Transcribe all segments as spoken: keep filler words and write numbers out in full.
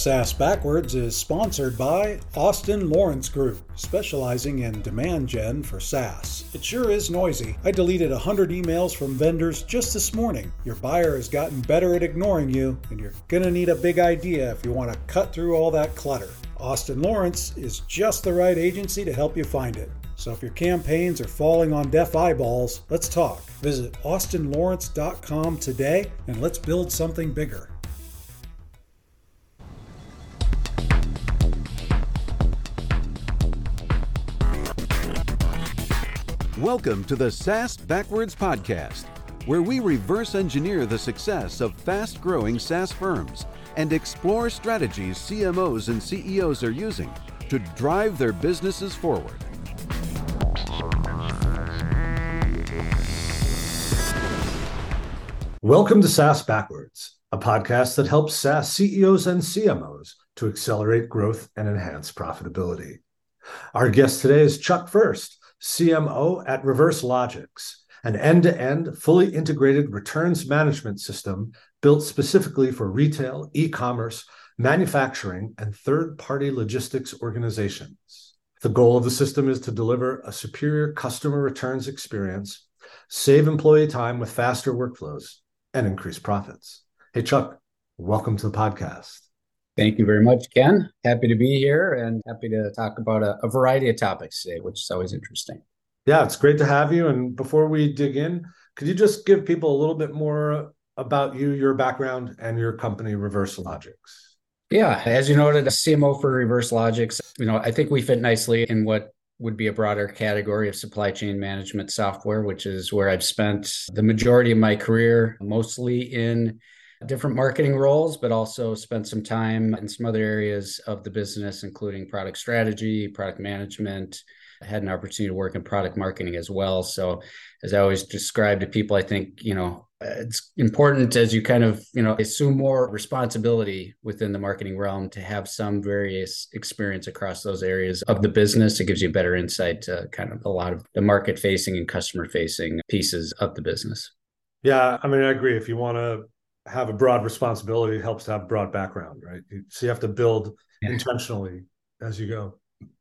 SaaS Backwards is sponsored by Austin Lawrence Group, specializing in demand gen for SaaS. It sure is noisy. I deleted one hundred emails from vendors just this morning. Your buyer has gotten better at ignoring you, and you're going to need a big idea if you want to cut through all that clutter. Austin Lawrence is just the right agency to help you find it. So if your campaigns are falling on deaf eyeballs, let's talk. Visit austin lawrence dot com today and let's build something bigger. Welcome to the SaaS Backwards Podcast, where we reverse engineer the success of fast-growing SaaS firms and explore strategies C M Os and C E Os are using to drive their businesses forward. Welcome to SaaS Backwards, a podcast that helps SaaS C E Os and C M Os to accelerate growth and enhance profitability. Our guest today is Chuck Fuerst, C M O at Reverse Logix, an end-to-end, fully integrated returns management system built specifically for retail, e-commerce, manufacturing, and third-party logistics organizations. The goal of the system is to deliver a superior customer returns experience, save employee time with faster workflows, and increase profits. Hey, Chuck, welcome to the podcast. Thank you very much, Ken. Happy to be here and happy to talk about a, a variety of topics today, which is always interesting. Yeah, it's great to have you. And before we dig in, could you just give people a little bit more about you, your background, and your company, Reverse Logix? Yeah, as you noted, a C M O for Reverse Logix. You know, I think we fit nicely in what would be a broader category of supply chain management software, which is where I've spent the majority of my career, mostly in different marketing roles, but also spent some time in some other areas of the business, including product strategy, product management. I had an opportunity to work in product marketing as well. So as I always describe to people, I think, you know, it's important as you kind of, you know, assume more responsibility within the marketing realm to have some various experience across those areas of the business. It gives you better insight to kind of a lot of the market facing and customer facing pieces of the business. Yeah, I mean, I agree. If you want to have a broad responsibility, it helps to have broad background, right? So you have to build yeah. intentionally as you go.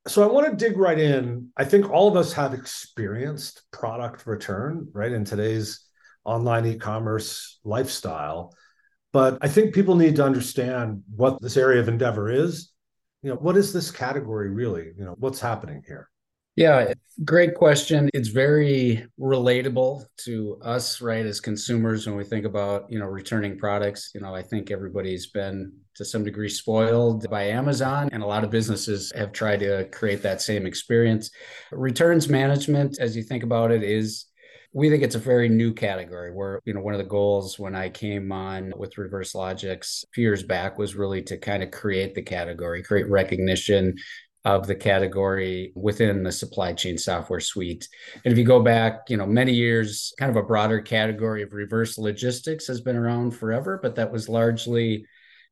So I want to dig right in. I think all of us have experienced product return, right? In today's online e-commerce lifestyle. But I think people need to understand what this area of endeavor is. You know, what is this category really? You know, what's happening here? Yeah, great question. It's very relatable to us, right, as consumers when we think about, you know, returning products. You know, I think everybody's been to some degree spoiled by Amazon, and a lot of businesses have tried to create that same experience. Returns management, as you think about it, is we think it's a very new category where, you know, one of the goals when I came on with Reverse Logix a few years back was really to kind of create the category, create recognition of the category within the supply chain software suite. And if you go back, you know, many years, kind of a broader category of reverse logistics has been around forever, but that was largely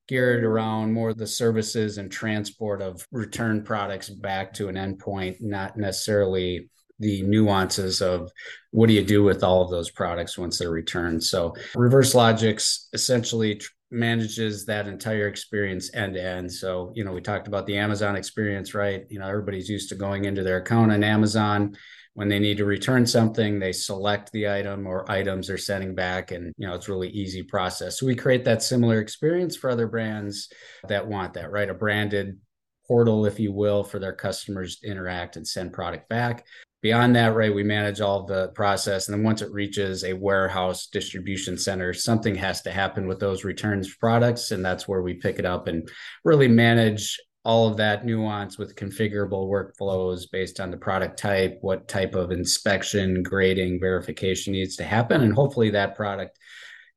geared around more the services and transport of return products back to an endpoint, not necessarily the nuances of what do you do with all of those products once they're returned. So Reverse Logix essentially tr- manages that entire experience end to end. So, you know, we talked about the Amazon experience, right? You know, everybody's used to going into their account on Amazon. When they need to return something, they select the item or items they're sending back. And, you know, it's really easy process. So we create that similar experience for other brands that want that, right? A branded portal, if you will, for their customers to interact and send product back. Beyond that, right, we manage all the process. And then once it reaches a warehouse distribution center, something has to happen with those returns products. And that's where we pick it up and really manage all of that nuance with configurable workflows based on the product type, what type of inspection, grading, verification needs to happen. And hopefully that product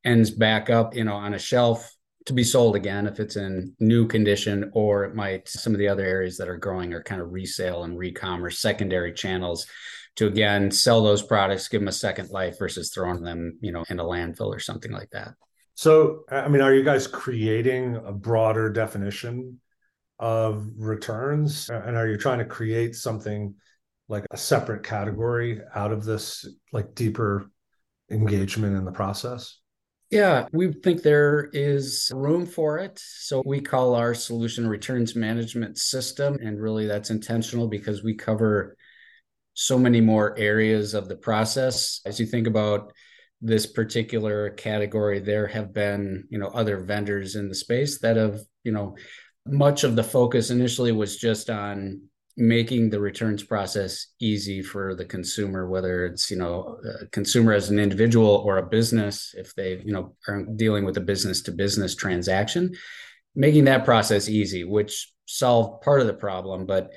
ends back up, you know, on a shelf to be sold again if it's in new condition, or it might, some of the other areas that are growing are kind of resale and re-commerce, secondary channels to, again, sell those products, give them a second life versus throwing them, you know, in a landfill or something like that. So, I mean, are you guys creating a broader definition of returns? And are you trying to create something like a separate category out of this, like deeper engagement in the process? Yeah, we think there is room for it. So we call our solution returns management system. And really that's intentional because we cover so many more areas of the process. As you think about this particular category, there have been, you know, other vendors in the space that have, you know, much of the focus initially was just on making the returns process easy for the consumer, whether it's, you know, a consumer as an individual or a business, if they, you know, are dealing with a business to business transaction, making that process easy, which solved part of the problem, but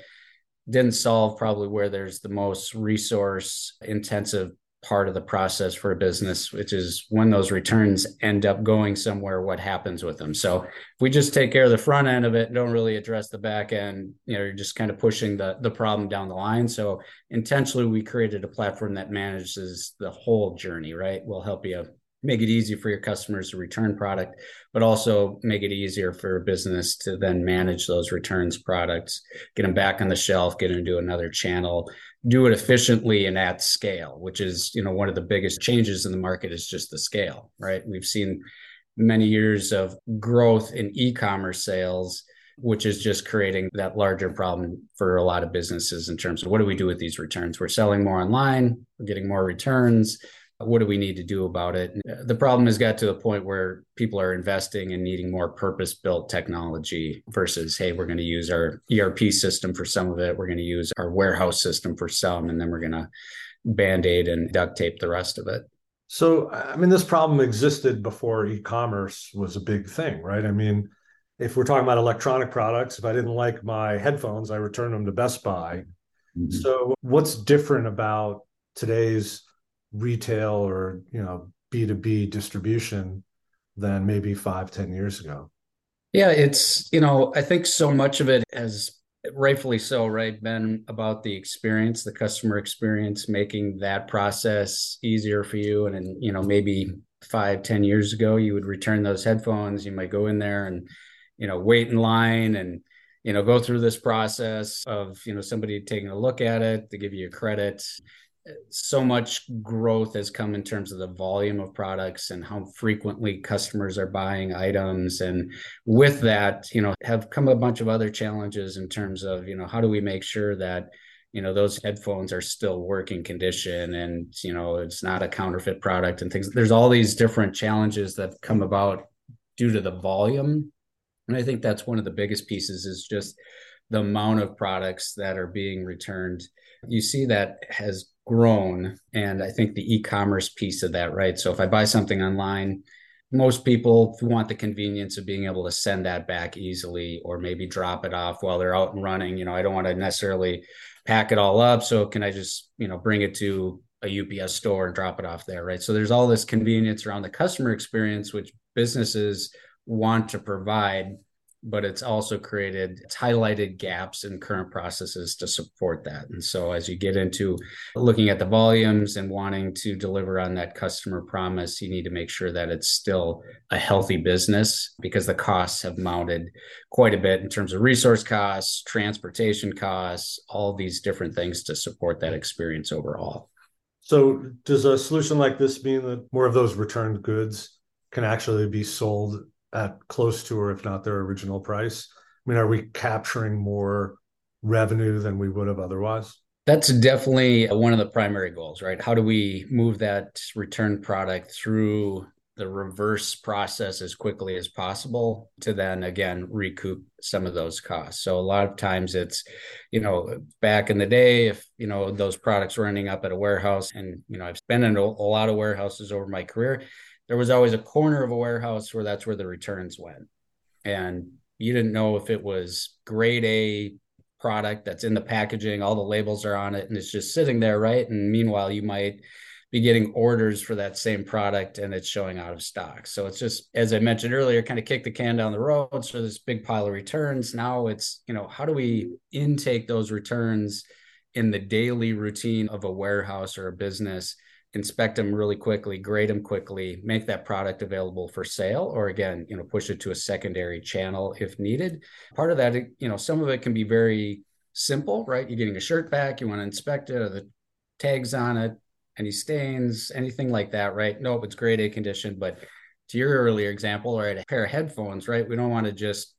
didn't solve probably where there's the most resource intensive part of the process for a business, which is when those returns end up going somewhere, what happens with them. So if we just take care of the front end of it and don't really address the back end, you know, you're just kind of pushing the, the problem down the line. So intentionally, we created a platform that manages the whole journey, right? We'll help you make it easy for your customers to return product, but also make it easier for a business to then manage those returns products, get them back on the shelf, get them into another channel, do it efficiently and at scale, which is, you know, one of the biggest changes in the market is just the scale, right? We've seen many years of growth in e-commerce sales, which is just creating that larger problem for a lot of businesses in terms of what do we do with these returns? We're selling more online, we're getting more returns. What do we need to do about it? The problem has got to the point where people are investing and needing more purpose-built technology versus, hey, we're going to use our E R P system for some of it. We're going to use our warehouse system for some, and then we're going to Band-Aid and duct tape the rest of it. So, I mean, this problem existed before e-commerce was a big thing, right? I mean, if we're talking about electronic products, if I didn't like my headphones, I returned them to Best Buy. Mm-hmm. So what's different about today's retail or, you know, B to B distribution than maybe five, ten years ago? Yeah, it's, you know, I think so much of it has, rightfully so, right, been about the experience, the customer experience, making that process easier for you. And, and you know, maybe five, ten years ago, you would return those headphones, you might go in there and, you know, wait in line and, you know, go through this process of, you know, somebody taking a look at it, they give you a credit. So much growth has come in terms of the volume of products and how frequently customers are buying items. And with that, you know, have come a bunch of other challenges in terms of, you know, how do we make sure that, you know, those headphones are still working condition and, you know, it's not a counterfeit product and things. There's all these different challenges that come about due to the volume. And I think that's one of the biggest pieces is just the amount of products that are being returned. You see that has grown. And I think the e-commerce piece of that, right? So if I buy something online, most people want the convenience of being able to send that back easily, or maybe drop it off while they're out and running. You know, I don't want to necessarily pack it all up. So can I just, you know, bring it to a U P S store and drop it off there, right? So there's all this convenience around the customer experience, which businesses want to provide, but it's also created, it's highlighted gaps in current processes to support that. And so as you get into looking at the volumes and wanting to deliver on that customer promise, you need to make sure that it's still a healthy business because the costs have mounted quite a bit in terms of resource costs, transportation costs, all these different things to support that experience overall. So does a solution like this mean that more of those returned goods can actually be sold at close to, or if not their original price? I mean, are we capturing more revenue than we would have otherwise? That's definitely one of the primary goals, right? How do we move that return product through the reverse process as quickly as possible to then, again, recoup some of those costs? So a lot of times it's, you know, back in the day, if, you know, those products were ending up at a warehouse and, you know, I've been in a lot of warehouses over my career, there was always a corner of a warehouse where that's where the returns went. And you didn't know if it was grade A product that's in the packaging, all the labels are on it, and it's just sitting there, right? And meanwhile, you might be getting orders for that same product and it's showing out of stock. So it's just, as I mentioned earlier, kind of kick the can down the road. So this big pile of returns. Now it's, you know, how do we intake those returns in the daily routine of a warehouse or a business, inspect them really quickly, grade them quickly, make that product available for sale, or again, you know, push it to a secondary channel if needed. Part of that, you know, some of it can be very simple, right? You're getting a shirt back, you want to inspect it, are the tags on it, any stains, anything like that, right? Nope, it's grade A condition, but to your earlier example, right, a pair of headphones, right? We don't want to just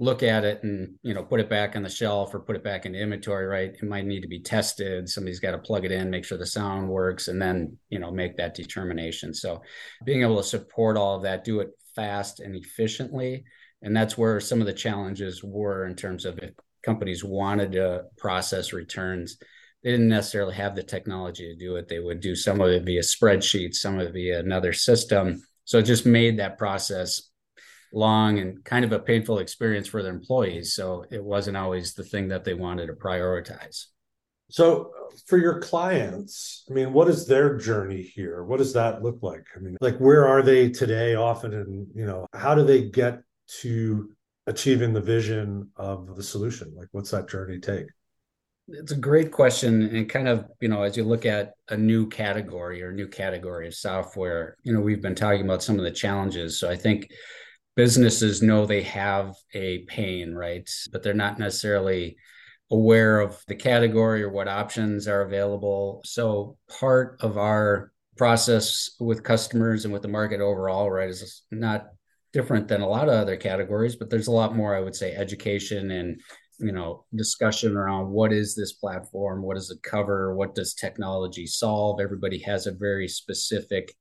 look at it and, you know, put it back on the shelf or put it back into inventory, right? It might need to be tested. Somebody's got to plug it in, make sure the sound works, and then, you know, make that determination. So being able to support all of that, do it fast and efficiently. And that's where some of the challenges were in terms of if companies wanted to process returns, they didn't necessarily have the technology to do it. They would do some of it via spreadsheets, some of it via another system. So it just made that process long and kind of a painful experience for their employees. So it wasn't always the thing that they wanted to prioritize. So for your clients, I mean, what is their journey here? What does that look like? I mean, like, where are they today often? And, you know, how do they get to achieving the vision of the solution? Like, what's that journey take? It's a great question. And kind of, you know, as you look at a new category or a new category of software, you know, we've been talking about some of the challenges. So I think businesses know they have a pain, right? But they're not necessarily aware of the category or what options are available. So part of our process with customers and with the market overall, right, is not different than a lot of other categories, but there's a lot more, I would say, education and, you know, discussion around what is this platform? What does it cover? What does technology solve? Everybody has a very specific,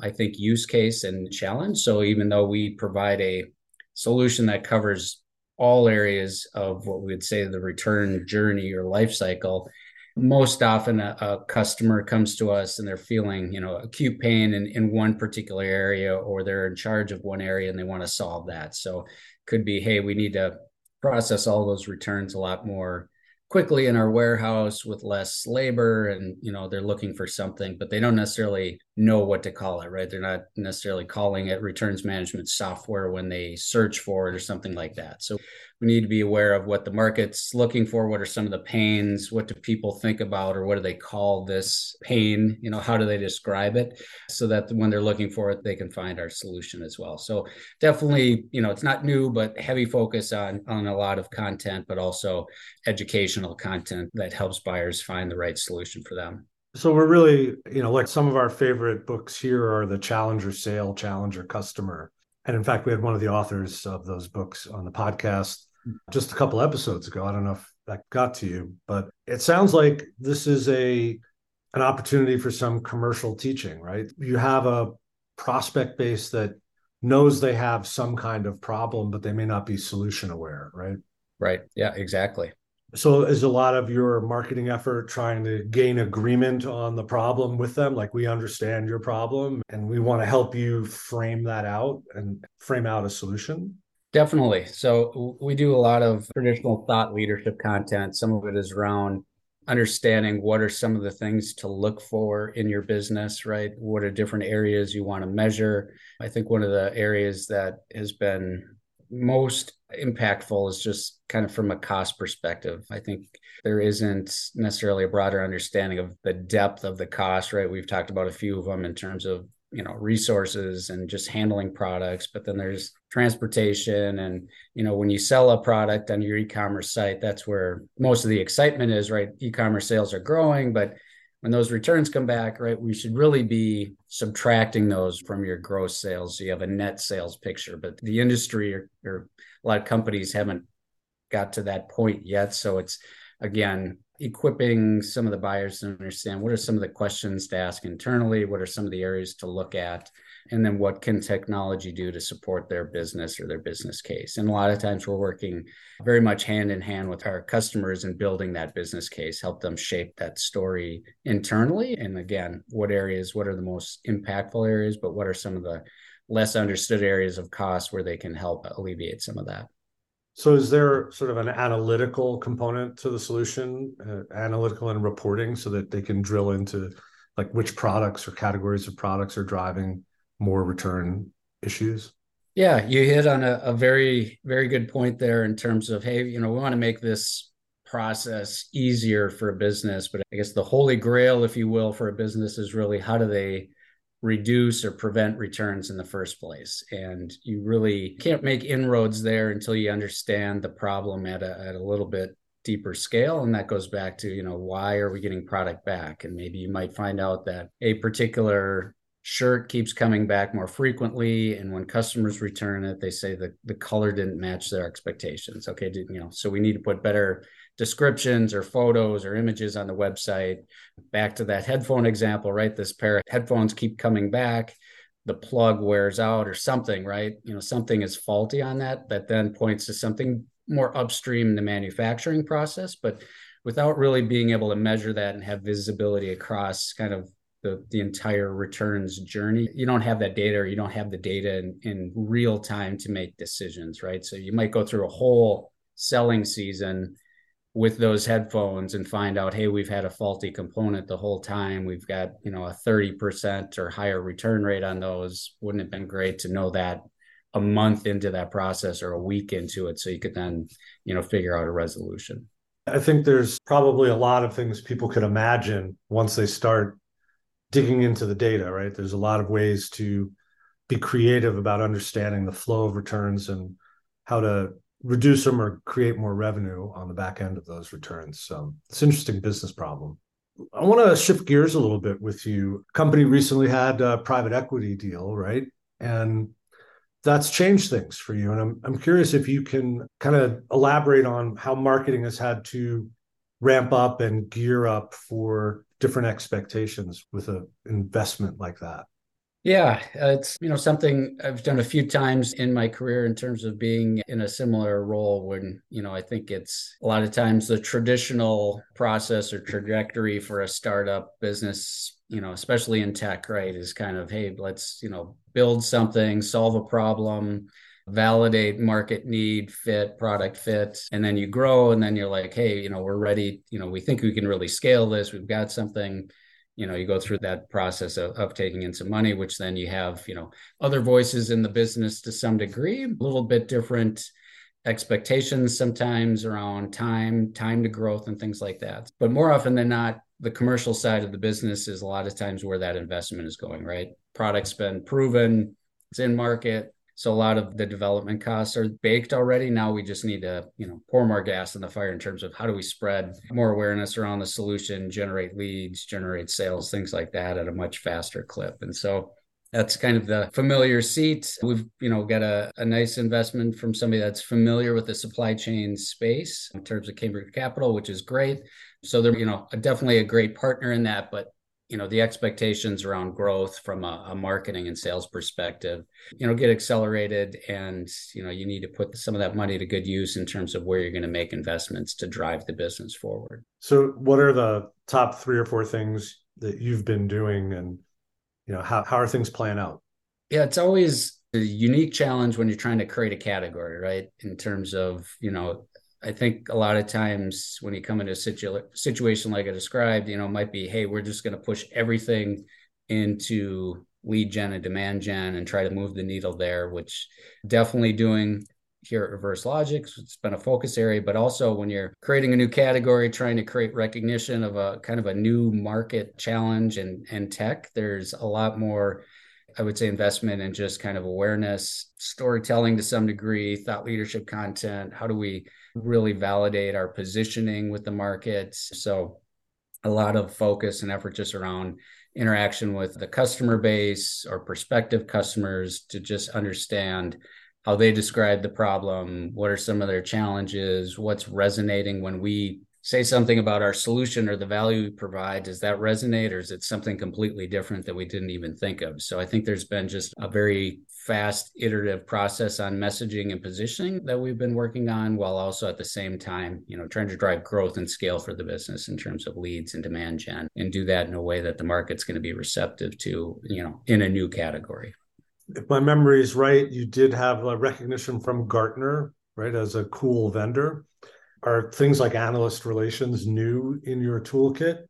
I think, use case and challenge. So even though we provide a solution that covers all areas of what we would say the return journey or life cycle, most often a, a customer comes to us and they're feeling, you know, acute pain in, in one particular area, or they're in charge of one area and they want to solve that. So it could be, hey, we need to process all those returns a lot more quickly in our warehouse with less labor, and, you know, they're looking for something, but they don't necessarily know what to call it, right? They're not necessarily calling it returns management software when they search for it or something like that. So we need to be aware of what the market's looking for. What are some of the pains? What do people think about, or what do they call this pain? You know, how do they describe it, so that when they're looking for it, they can find our solution as well. So definitely, you know, it's not new, but heavy focus on, on a lot of content, but also educational content that helps buyers find the right solution for them. So we're really, you know, like some of our favorite books here are the Challenger Sale, Challenger Customer. And in fact, we had one of the authors of those books on the podcast just a couple episodes ago. I don't know if that got to you, but it sounds like this is a an opportunity for some commercial teaching, right? You have a prospect base that knows they have some kind of problem, but they may not be solution aware, right? Right. Yeah, exactly. So is a lot of your marketing effort trying to gain agreement on the problem with them? Like, we understand your problem and we want to help you frame that out and frame out a solution? Definitely. So we do a lot of traditional thought leadership content. Some of it is around understanding what are some of the things to look for in your business, right? What are different areas you want to measure? I think one of the areas that has been most impactful is just kind of from a cost perspective. I think there isn't necessarily a broader understanding of the depth of the cost, right? We've talked about a few of them in terms of, you know, resources and just handling products, but then there's transportation. And, you know, when you sell a product on your e-commerce site, that's where most of the excitement is, right? E-commerce sales are growing, but when those returns come back, right, we should really be subtracting those from your gross sales, so you have a net sales picture. But the industry or, or a lot of companies haven't got to that point yet. So it's, again, equipping some of the buyers to understand what are some of the questions to ask internally, what are some of the areas to look at, and then what can technology do to support their business or their business case. And a lot of times we're working very much hand in hand with our customers and building that business case, help them shape that story internally. And again, what areas, what are the most impactful areas, but what are some of the less understood areas of cost where they can help alleviate some of that. So is there sort of an analytical component to the solution, uh, analytical and reporting, so that they can drill into like which products or categories of products are driving more return issues? Yeah, you hit on a, a very, very good point there in terms of, hey, you know, we want to make this process easier for a business, but I guess the holy grail, if you will, for a business is really how do they reduce or prevent returns in the first place. And you really can't make inroads there until you understand the problem at a, at a little bit deeper scale. And that goes back to, you know, why are we getting product back? And maybe you might find out that a particular Sure, it keeps coming back more frequently. And when customers return it, they say that the color didn't match their expectations. Okay, you know, so we need to put better descriptions or photos or images on the website. Back to that headphone example, right? This pair of headphones keep coming back. The plug wears out or something, right? You know, something is faulty on that. That then points to something more upstream in the manufacturing process, but without really being able to measure that and have visibility across kind of The, the entire returns journey. You don't have that data, or you don't have the data in, in real time to make decisions, right? So you might go through a whole selling season with those headphones and find out, hey, we've had a faulty component the whole time. We've got, you know, a thirty percent or higher return rate on those. Wouldn't it have been great to know that a month into that process or a week into it, so you could then, you know, figure out a resolution? I think there's probably a lot of things people could imagine once they start digging into the data, right? There's a lot of ways to be creative about understanding the flow of returns and how to reduce them or create more revenue on the back end of those returns. So it's an interesting business problem. I want to shift gears a little bit with you. Company recently had a private equity deal, right? And that's changed things for you. And I'm I'm curious if you can kind of elaborate on how marketing has had to ramp up and gear up for different expectations with an investment like that. Yeah, it's, you know, something I've done a few times in my career in terms of being in a similar role when, you know, I think it's a lot of times the traditional process or trajectory for a startup business, you know, especially in tech, right, is kind of, hey, let's, you know, build something, solve a problem, validate market need, fit, product fit, and then you grow, and then you're like, hey, you know, we're ready, you know, we think we can really scale this, we've got something, you know, you go through that process of, of taking in some money, which then you have, you know, other voices in the business to some degree, a little bit different expectations sometimes around time, time to growth and things like that. But more often than not, the commercial side of the business is a lot of times where that investment is going, right? Product's been proven, it's in market. So a lot of the development costs are baked already. Now we just need to, you know, pour more gas in the fire in terms of how do we spread more awareness around the solution, generate leads, generate sales, things like that at a much faster clip. And so that's kind of the familiar seat. We've, you know, got a, a nice investment from somebody that's familiar with the supply chain space in terms of Cambridge Capital, which is great. So they're, you know, definitely a great partner in that, but you know, the expectations around growth from a, a marketing and sales perspective, you know, get accelerated, and, you know, you need to put some of that money to good use in terms of where you're going to make investments to drive the business forward. So what are the top three or four things that you've been doing, and, you know, how, how are things playing out? Yeah, it's always a unique challenge when you're trying to create a category, right? In terms of, you know, I think a lot of times when you come into a situ- situation like I described, you know, it might be, hey, we're just going to push everything into lead gen and demand gen and try to move the needle there, which definitely doing here at Reverse Logix, it's been a focus area. But also when you're creating a new category, trying to create recognition of a kind of a new market challenge and, and tech, there's a lot more, I would say, investment in just kind of awareness, storytelling to some degree, thought leadership content. How do we really validate our positioning with the markets? So a lot of focus and effort just around interaction with the customer base or prospective customers to just understand how they describe the problem, what are some of their challenges, what's resonating when we say something about our solution or the value we provide. Does that resonate, or is it something completely different that we didn't even think of? So I think there's been just a very fast iterative process on messaging and positioning that we've been working on, while also at the same time, you know, trying to drive growth and scale for the business in terms of leads and demand gen, and do that in a way that the market's going to be receptive to, you know, in a new category. If my memory is right, you did have a recognition from Gartner, right, as a cool vendor. Are things like analyst relations new in your toolkit?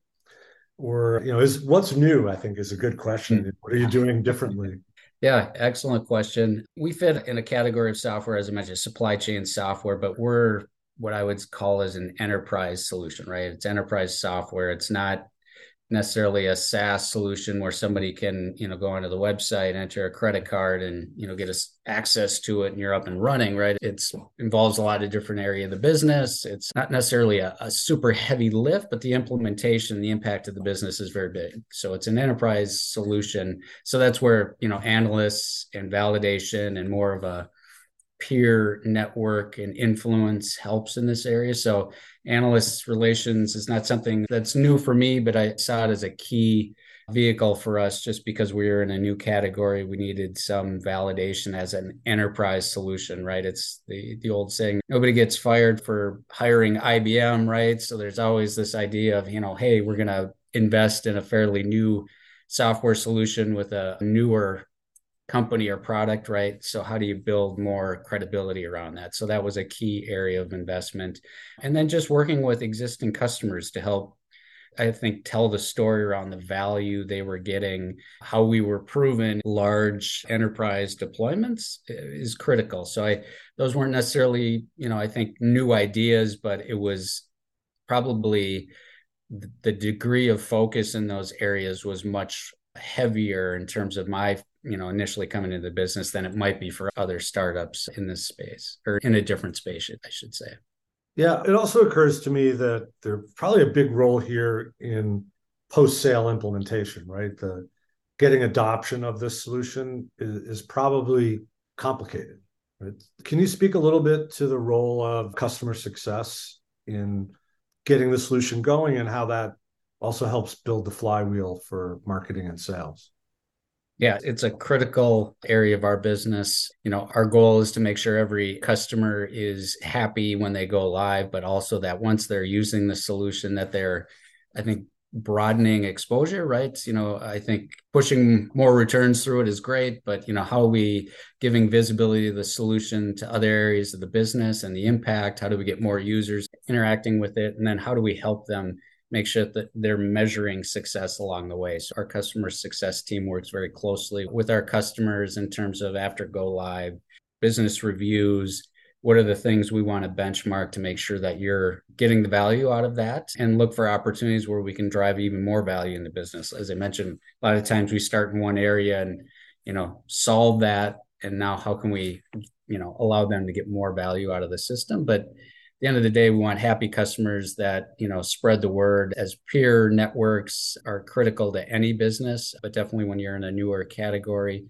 Or, you know, is what's new, I think, is a good question. What are you doing differently? Yeah, excellent question. We fit in a category of software, as I mentioned, supply chain software, but we're what I would call as an enterprise solution, right? It's enterprise software. It's not necessarily a SaaS solution where somebody can, you know, go onto the website, enter a credit card and, you know, get us access to it and you're up and running, right? It's involves a lot of different area of the business. It's not necessarily a, a super heavy lift, but the implementation, the impact of the business is very big. So it's an enterprise solution. So that's where, you know, analysts and validation and more of a peer network and influence helps in this area. So analyst relations is not something that's new for me, but I saw it as a key vehicle for us just because we were in a new category. We needed some validation as an enterprise solution, right? It's the, the old saying, nobody gets fired for hiring I B M, right? So there's always this idea of, you know, hey, we're going to invest in a fairly new software solution with a newer company or product, right? So how do you build more credibility around that? So that was a key area of investment. And then just working with existing customers to help, I think, tell the story around the value they were getting, how we were proven large enterprise deployments is critical. So I, those weren't necessarily, you know, I think new ideas, but it was probably the degree of focus in those areas was much heavier in terms of my you know, initially coming into the business than it might be for other startups in this space or in a different space, I should say. Yeah. It also occurs to me that there's probably a big role here in post-sale implementation, right? The getting adoption of this solution is, is probably complicated, right? Can you speak a little bit to the role of customer success in getting the solution going and how that also helps build the flywheel for marketing and sales? Yeah, it's a critical area of our business. You know, our goal is to make sure every customer is happy when they go live, but also that once they're using the solution that they're, I think, broadening exposure, right? You know, I think pushing more returns through it is great, but, you know, how are we giving visibility of the solution to other areas of the business and the impact? How do we get more users interacting with it? And then how do we help them make sure that they're measuring success along the way? So our customer success team works very closely with our customers in terms of after go live, business reviews. What are the things we want to benchmark to make sure that you're getting the value out of that, and look for opportunities where we can drive even more value in the business? As I mentioned, a lot of times we start in one area and, you know, solve that. And now how can we, you know, allow them to get more value out of the system? But the end of the day, we want happy customers that, you know, spread the word, as peer networks are critical to any business, but definitely when you're in a newer category,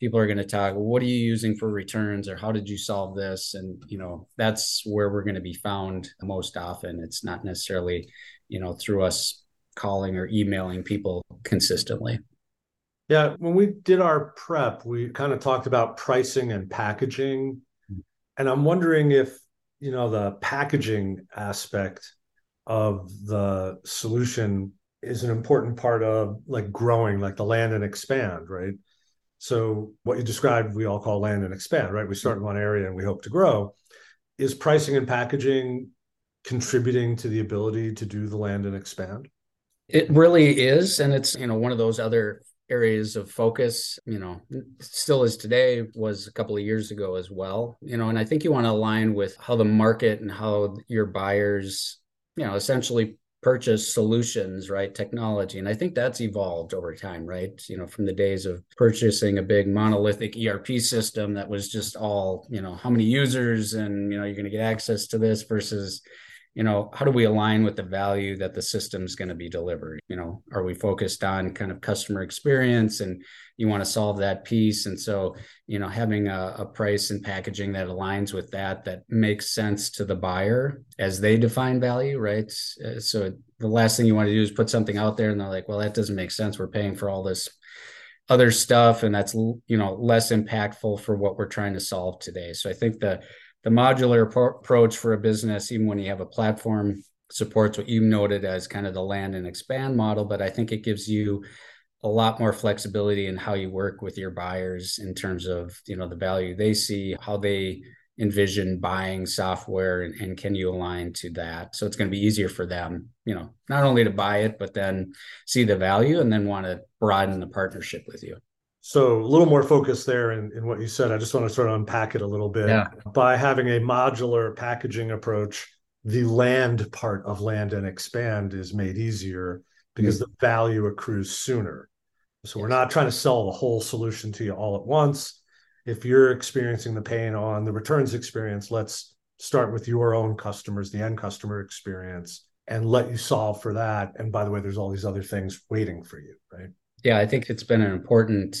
people are going to talk, what are you using for returns, or how did you solve this? And, you know, that's where we're going to be found most often. It's not necessarily, you know, through us calling or emailing people consistently. Yeah. When we did our prep, we kind of talked about pricing and packaging. And I'm wondering if you know, the packaging aspect of the solution is an important part of like growing, like the land and expand, right? So what you described, we all call land and expand, right? We start in one area and we hope to grow. Is pricing and packaging contributing to the ability to do the land and expand? It really is. And it's, you know, one of those other areas of focus, you know, still is today, was a couple of years ago as well, you know, and I think you want to align with how the market and how your buyers, you know, essentially purchase solutions, right? Technology. And I think that's evolved over time, right? You know, from the days of purchasing a big monolithic E R P system that was just all, you know, how many users and, you know, you're going to get access to this versus, you know, how do we align with the value that the system's going to be delivered? You know, are we focused on kind of customer experience and you want to solve that piece? And so, you know, having a, a price and packaging that aligns with that, that makes sense to the buyer as they define value, right? So the last thing you want to do is put something out there and they're like, well, that doesn't make sense. We're paying for all this other stuff. And that's, you know, less impactful for what we're trying to solve today. So I think the The modular pro- approach for a business, even when you have a platform, supports what you noted as kind of the land and expand model. But I think it gives you a lot more flexibility in how you work with your buyers in terms of, you know, the value they see, how they envision buying software, and, and can you align to that? So it's going to be easier for them, you know, not only to buy it, but then see the value and then want to broaden the partnership with you. So a little more focus there in, in what you said. I just want to sort of unpack it a little bit. Yeah. By having a modular packaging approach, the land part of land and expand is made easier because mm-hmm. the value accrues sooner. So we're not trying to sell the whole solution to you all at once. If you're experiencing the pain on the returns experience, let's start with your own customers, the end customer experience, and let you solve for that. And by the way, there's all these other things waiting for you, right? Yeah, I think it's been an important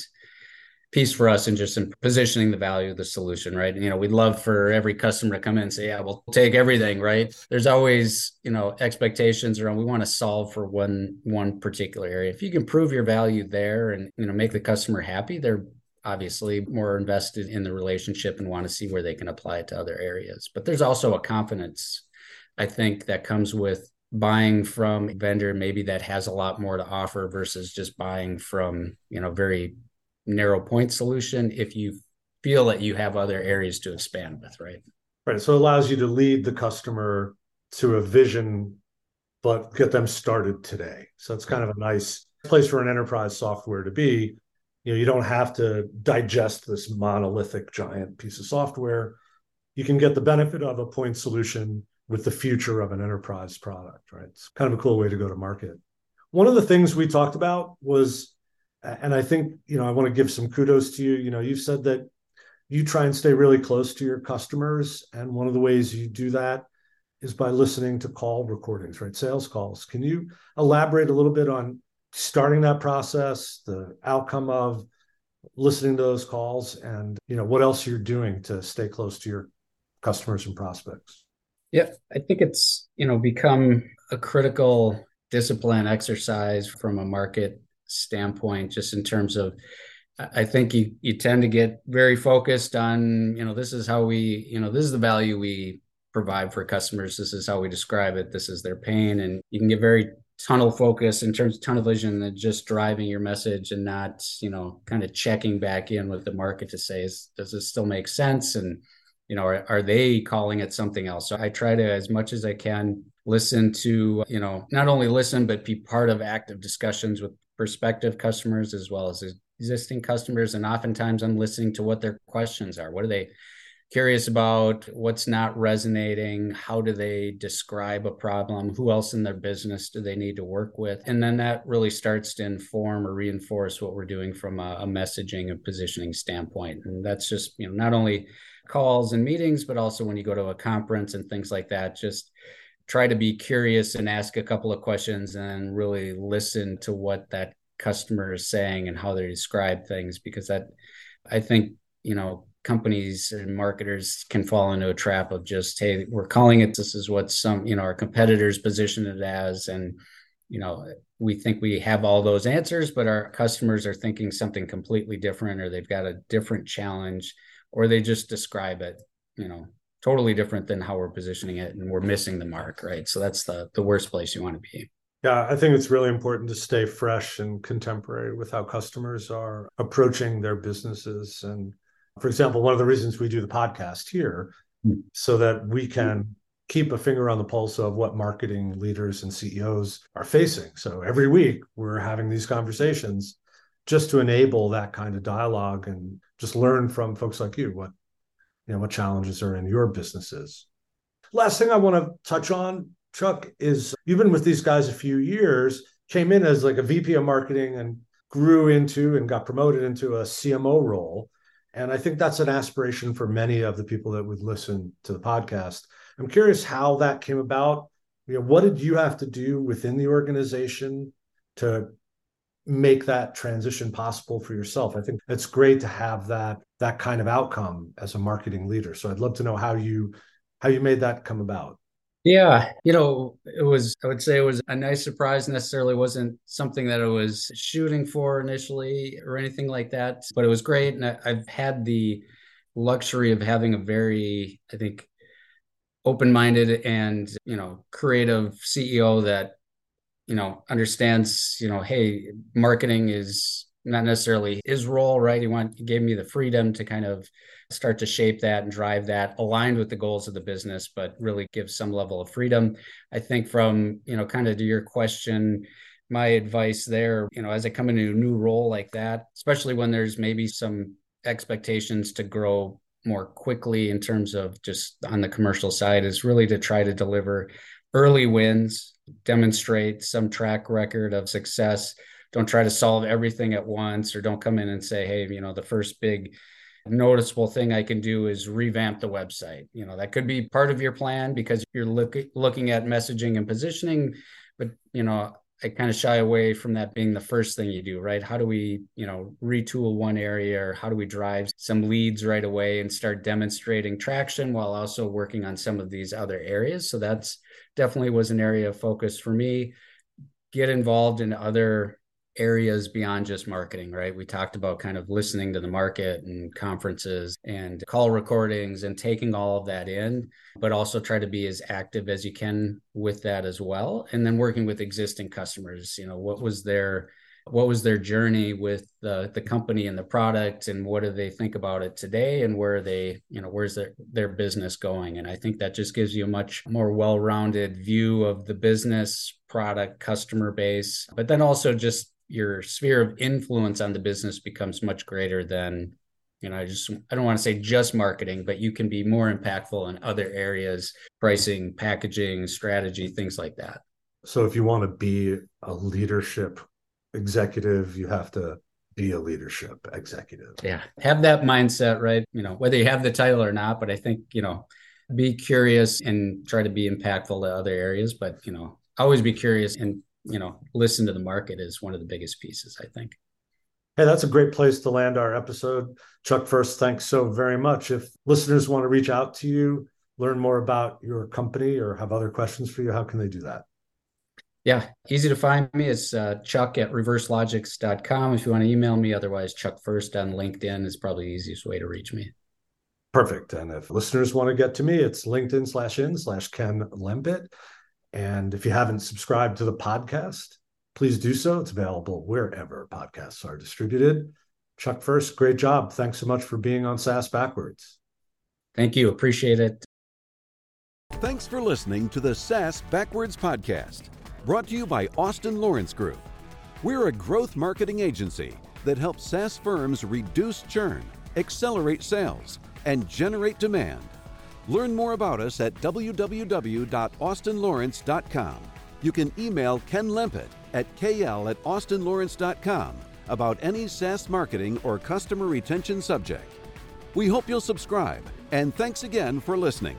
piece for us in just in positioning the value of the solution, right? And, you know, we'd love for every customer to come in and say, yeah, we'll take everything, right? There's always, you know, expectations around, we want to solve for one, one particular area. If you can prove your value there and, you know, make the customer happy, they're obviously more invested in the relationship and want to see where they can apply it to other areas. But there's also a confidence, I think, that comes with buying from a vendor maybe that has a lot more to offer versus just buying from, you know, very narrow point solution if you feel that you have other areas to expand with, right? Right. So it allows you to lead the customer to a vision, but get them started today. So it's kind of a nice place for an enterprise software to be. You know, you don't have to digest this monolithic giant piece of software. You can get the benefit of a point solution with the future of an enterprise product, right? It's kind of a cool way to go to market. One of the things we talked about was, and I think, you know, I want to give some kudos to you. You know, you've said that you try and stay really close to your customers. And one of the ways you do that is by listening to call recordings, right? Sales calls. Can you elaborate a little bit on starting that process, the outcome of listening to those calls, and, you know, what else you're doing to stay close to your customers and prospects? Yeah, I think it's, you know, become a critical discipline exercise from a market standpoint, just in terms of, I think you you tend to get very focused on, you know, this is how we, you know, this is the value we provide for customers. This is how we describe it. This is their pain. And you can get very tunnel focused in terms of tunnel vision and just driving your message and not, you know, kind of checking back in with the market to say, is, does this still make sense? And, you know, are, are they calling it something else? So I try to, as much as I can, listen to, you know, not only listen, but be part of active discussions with prospective customers as well as existing customers. And oftentimes I'm listening to what their questions are. What are they curious about? What's not resonating? How do they describe a problem? Who else in their business do they need to work with? And then that really starts to inform or reinforce what we're doing from a, a messaging and positioning standpoint. And that's just, you know, not only calls and meetings, but also when you go to a conference and things like that, just try to be curious and ask a couple of questions and really listen to what that customer is saying and how they describe things, because that, I think, you know, companies and marketers can fall into a trap of just, hey, we're calling it, this is what some, you know, our competitors position it as. And, you know, we think we have all those answers, but our customers are thinking something completely different, or they've got a different challenge, or they just describe it, you know, totally different than how we're positioning it, and we're missing the mark, right? So that's the the worst place you want to be. Yeah, I think it's really important to stay fresh and contemporary with how customers are approaching their businesses. And for example, one of the reasons we do the podcast here, so that we can keep a finger on the pulse of what marketing leaders and C E Os are facing. So every week we're having these conversations just to enable that kind of dialogue and just learn from folks like you what you know, what challenges are in your businesses. Last thing I want to touch on, Chuck, is you've been with these guys a few years, came in as like a V P of marketing and grew into and got promoted into a C M O role. And I think that's an aspiration for many of the people that would listen to the podcast. I'm curious how that came about. You know, what did you have to do within the organization to make that transition possible for yourself? I think it's great to have that that kind of outcome as a marketing leader. So I'd love to know how you how you made that come about. Yeah, you know, it was, I would say it was a nice surprise. Necessarily wasn't something that I was shooting for initially or anything like that, but it was great. And I, I've had the luxury of having a very, I think, open-minded and, you know, creative C E O that, you know, understands, you know, hey, marketing is not necessarily his role, right? He, want, he gave me the freedom to kind of start to shape that and drive that, aligned with the goals of the business, but really give some level of freedom. I think from, you know, kind of to your question, my advice there, you know, as I come into a new role like that, especially when there's maybe some expectations to grow more quickly in terms of just on the commercial side, is really to try to deliver early wins demonstrate some track record of success. Don't try to solve everything at once, or don't come in and say, hey, you know, the first big noticeable thing I can do is revamp the website. You know, that could be part of your plan because you're look, looking at messaging and positioning, but, you know, I kind of shy away from that being the first thing you do, right? How do we, you know, retool one area, or how do we drive some leads right away and start demonstrating traction while also working on some of these other areas? So that's definitely was an area of focus for me. Get involved in other areas beyond just marketing, right? We talked about kind of listening to the market and conferences and call recordings and taking all of that in, but also try to be as active as you can with that as well. And then working with existing customers, you know, what was their what was their journey with the, the company and the product, and what do they think about it today, and where are they, you know, where's their, their business going? And I think that just gives you a much more well-rounded view of the business, product, customer base, but then also just your sphere of influence on the business becomes much greater than, you know, I just, I don't want to say just marketing, but you can be more impactful in other areas, pricing, packaging, strategy, things like that. So if you want to be a leadership executive, you have to be a leadership executive. Yeah. Have that mindset, right? You know, whether you have the title or not, but I think, you know, be curious and try to be impactful to other areas, but, you know, always be curious and, you know, listen to the market is one of the biggest pieces, I think. Hey, that's a great place to land our episode. Chuck Fuerst, thanks so very much. If listeners want to reach out to you, learn more about your company, or have other questions for you, how can they do that? Yeah, easy to find me. It's uh, chuck at reverse logix dot com. If you want to email me, otherwise Chuck Fuerst on LinkedIn is probably the easiest way to reach me. Perfect. And if listeners want to get to me, it's LinkedIn slash in slash Ken Lempit. And if you haven't subscribed to the podcast, please do so. It's available wherever podcasts are distributed. Chuck Fuerst, great job. Thanks so much for being on SaaS Backwards. Thank you. Appreciate it. Thanks for listening to the SaaS Backwards podcast, brought to you by Austin Lawrence Group. We're a growth marketing agency that helps SaaS firms reduce churn, accelerate sales, and generate demand. Learn more about us at w w w dot austin lawrence dot com. You can email Ken Lempit at k l at austin lawrence dot com about any SaaS marketing or customer retention subject. We hope you'll subscribe, and thanks again for listening.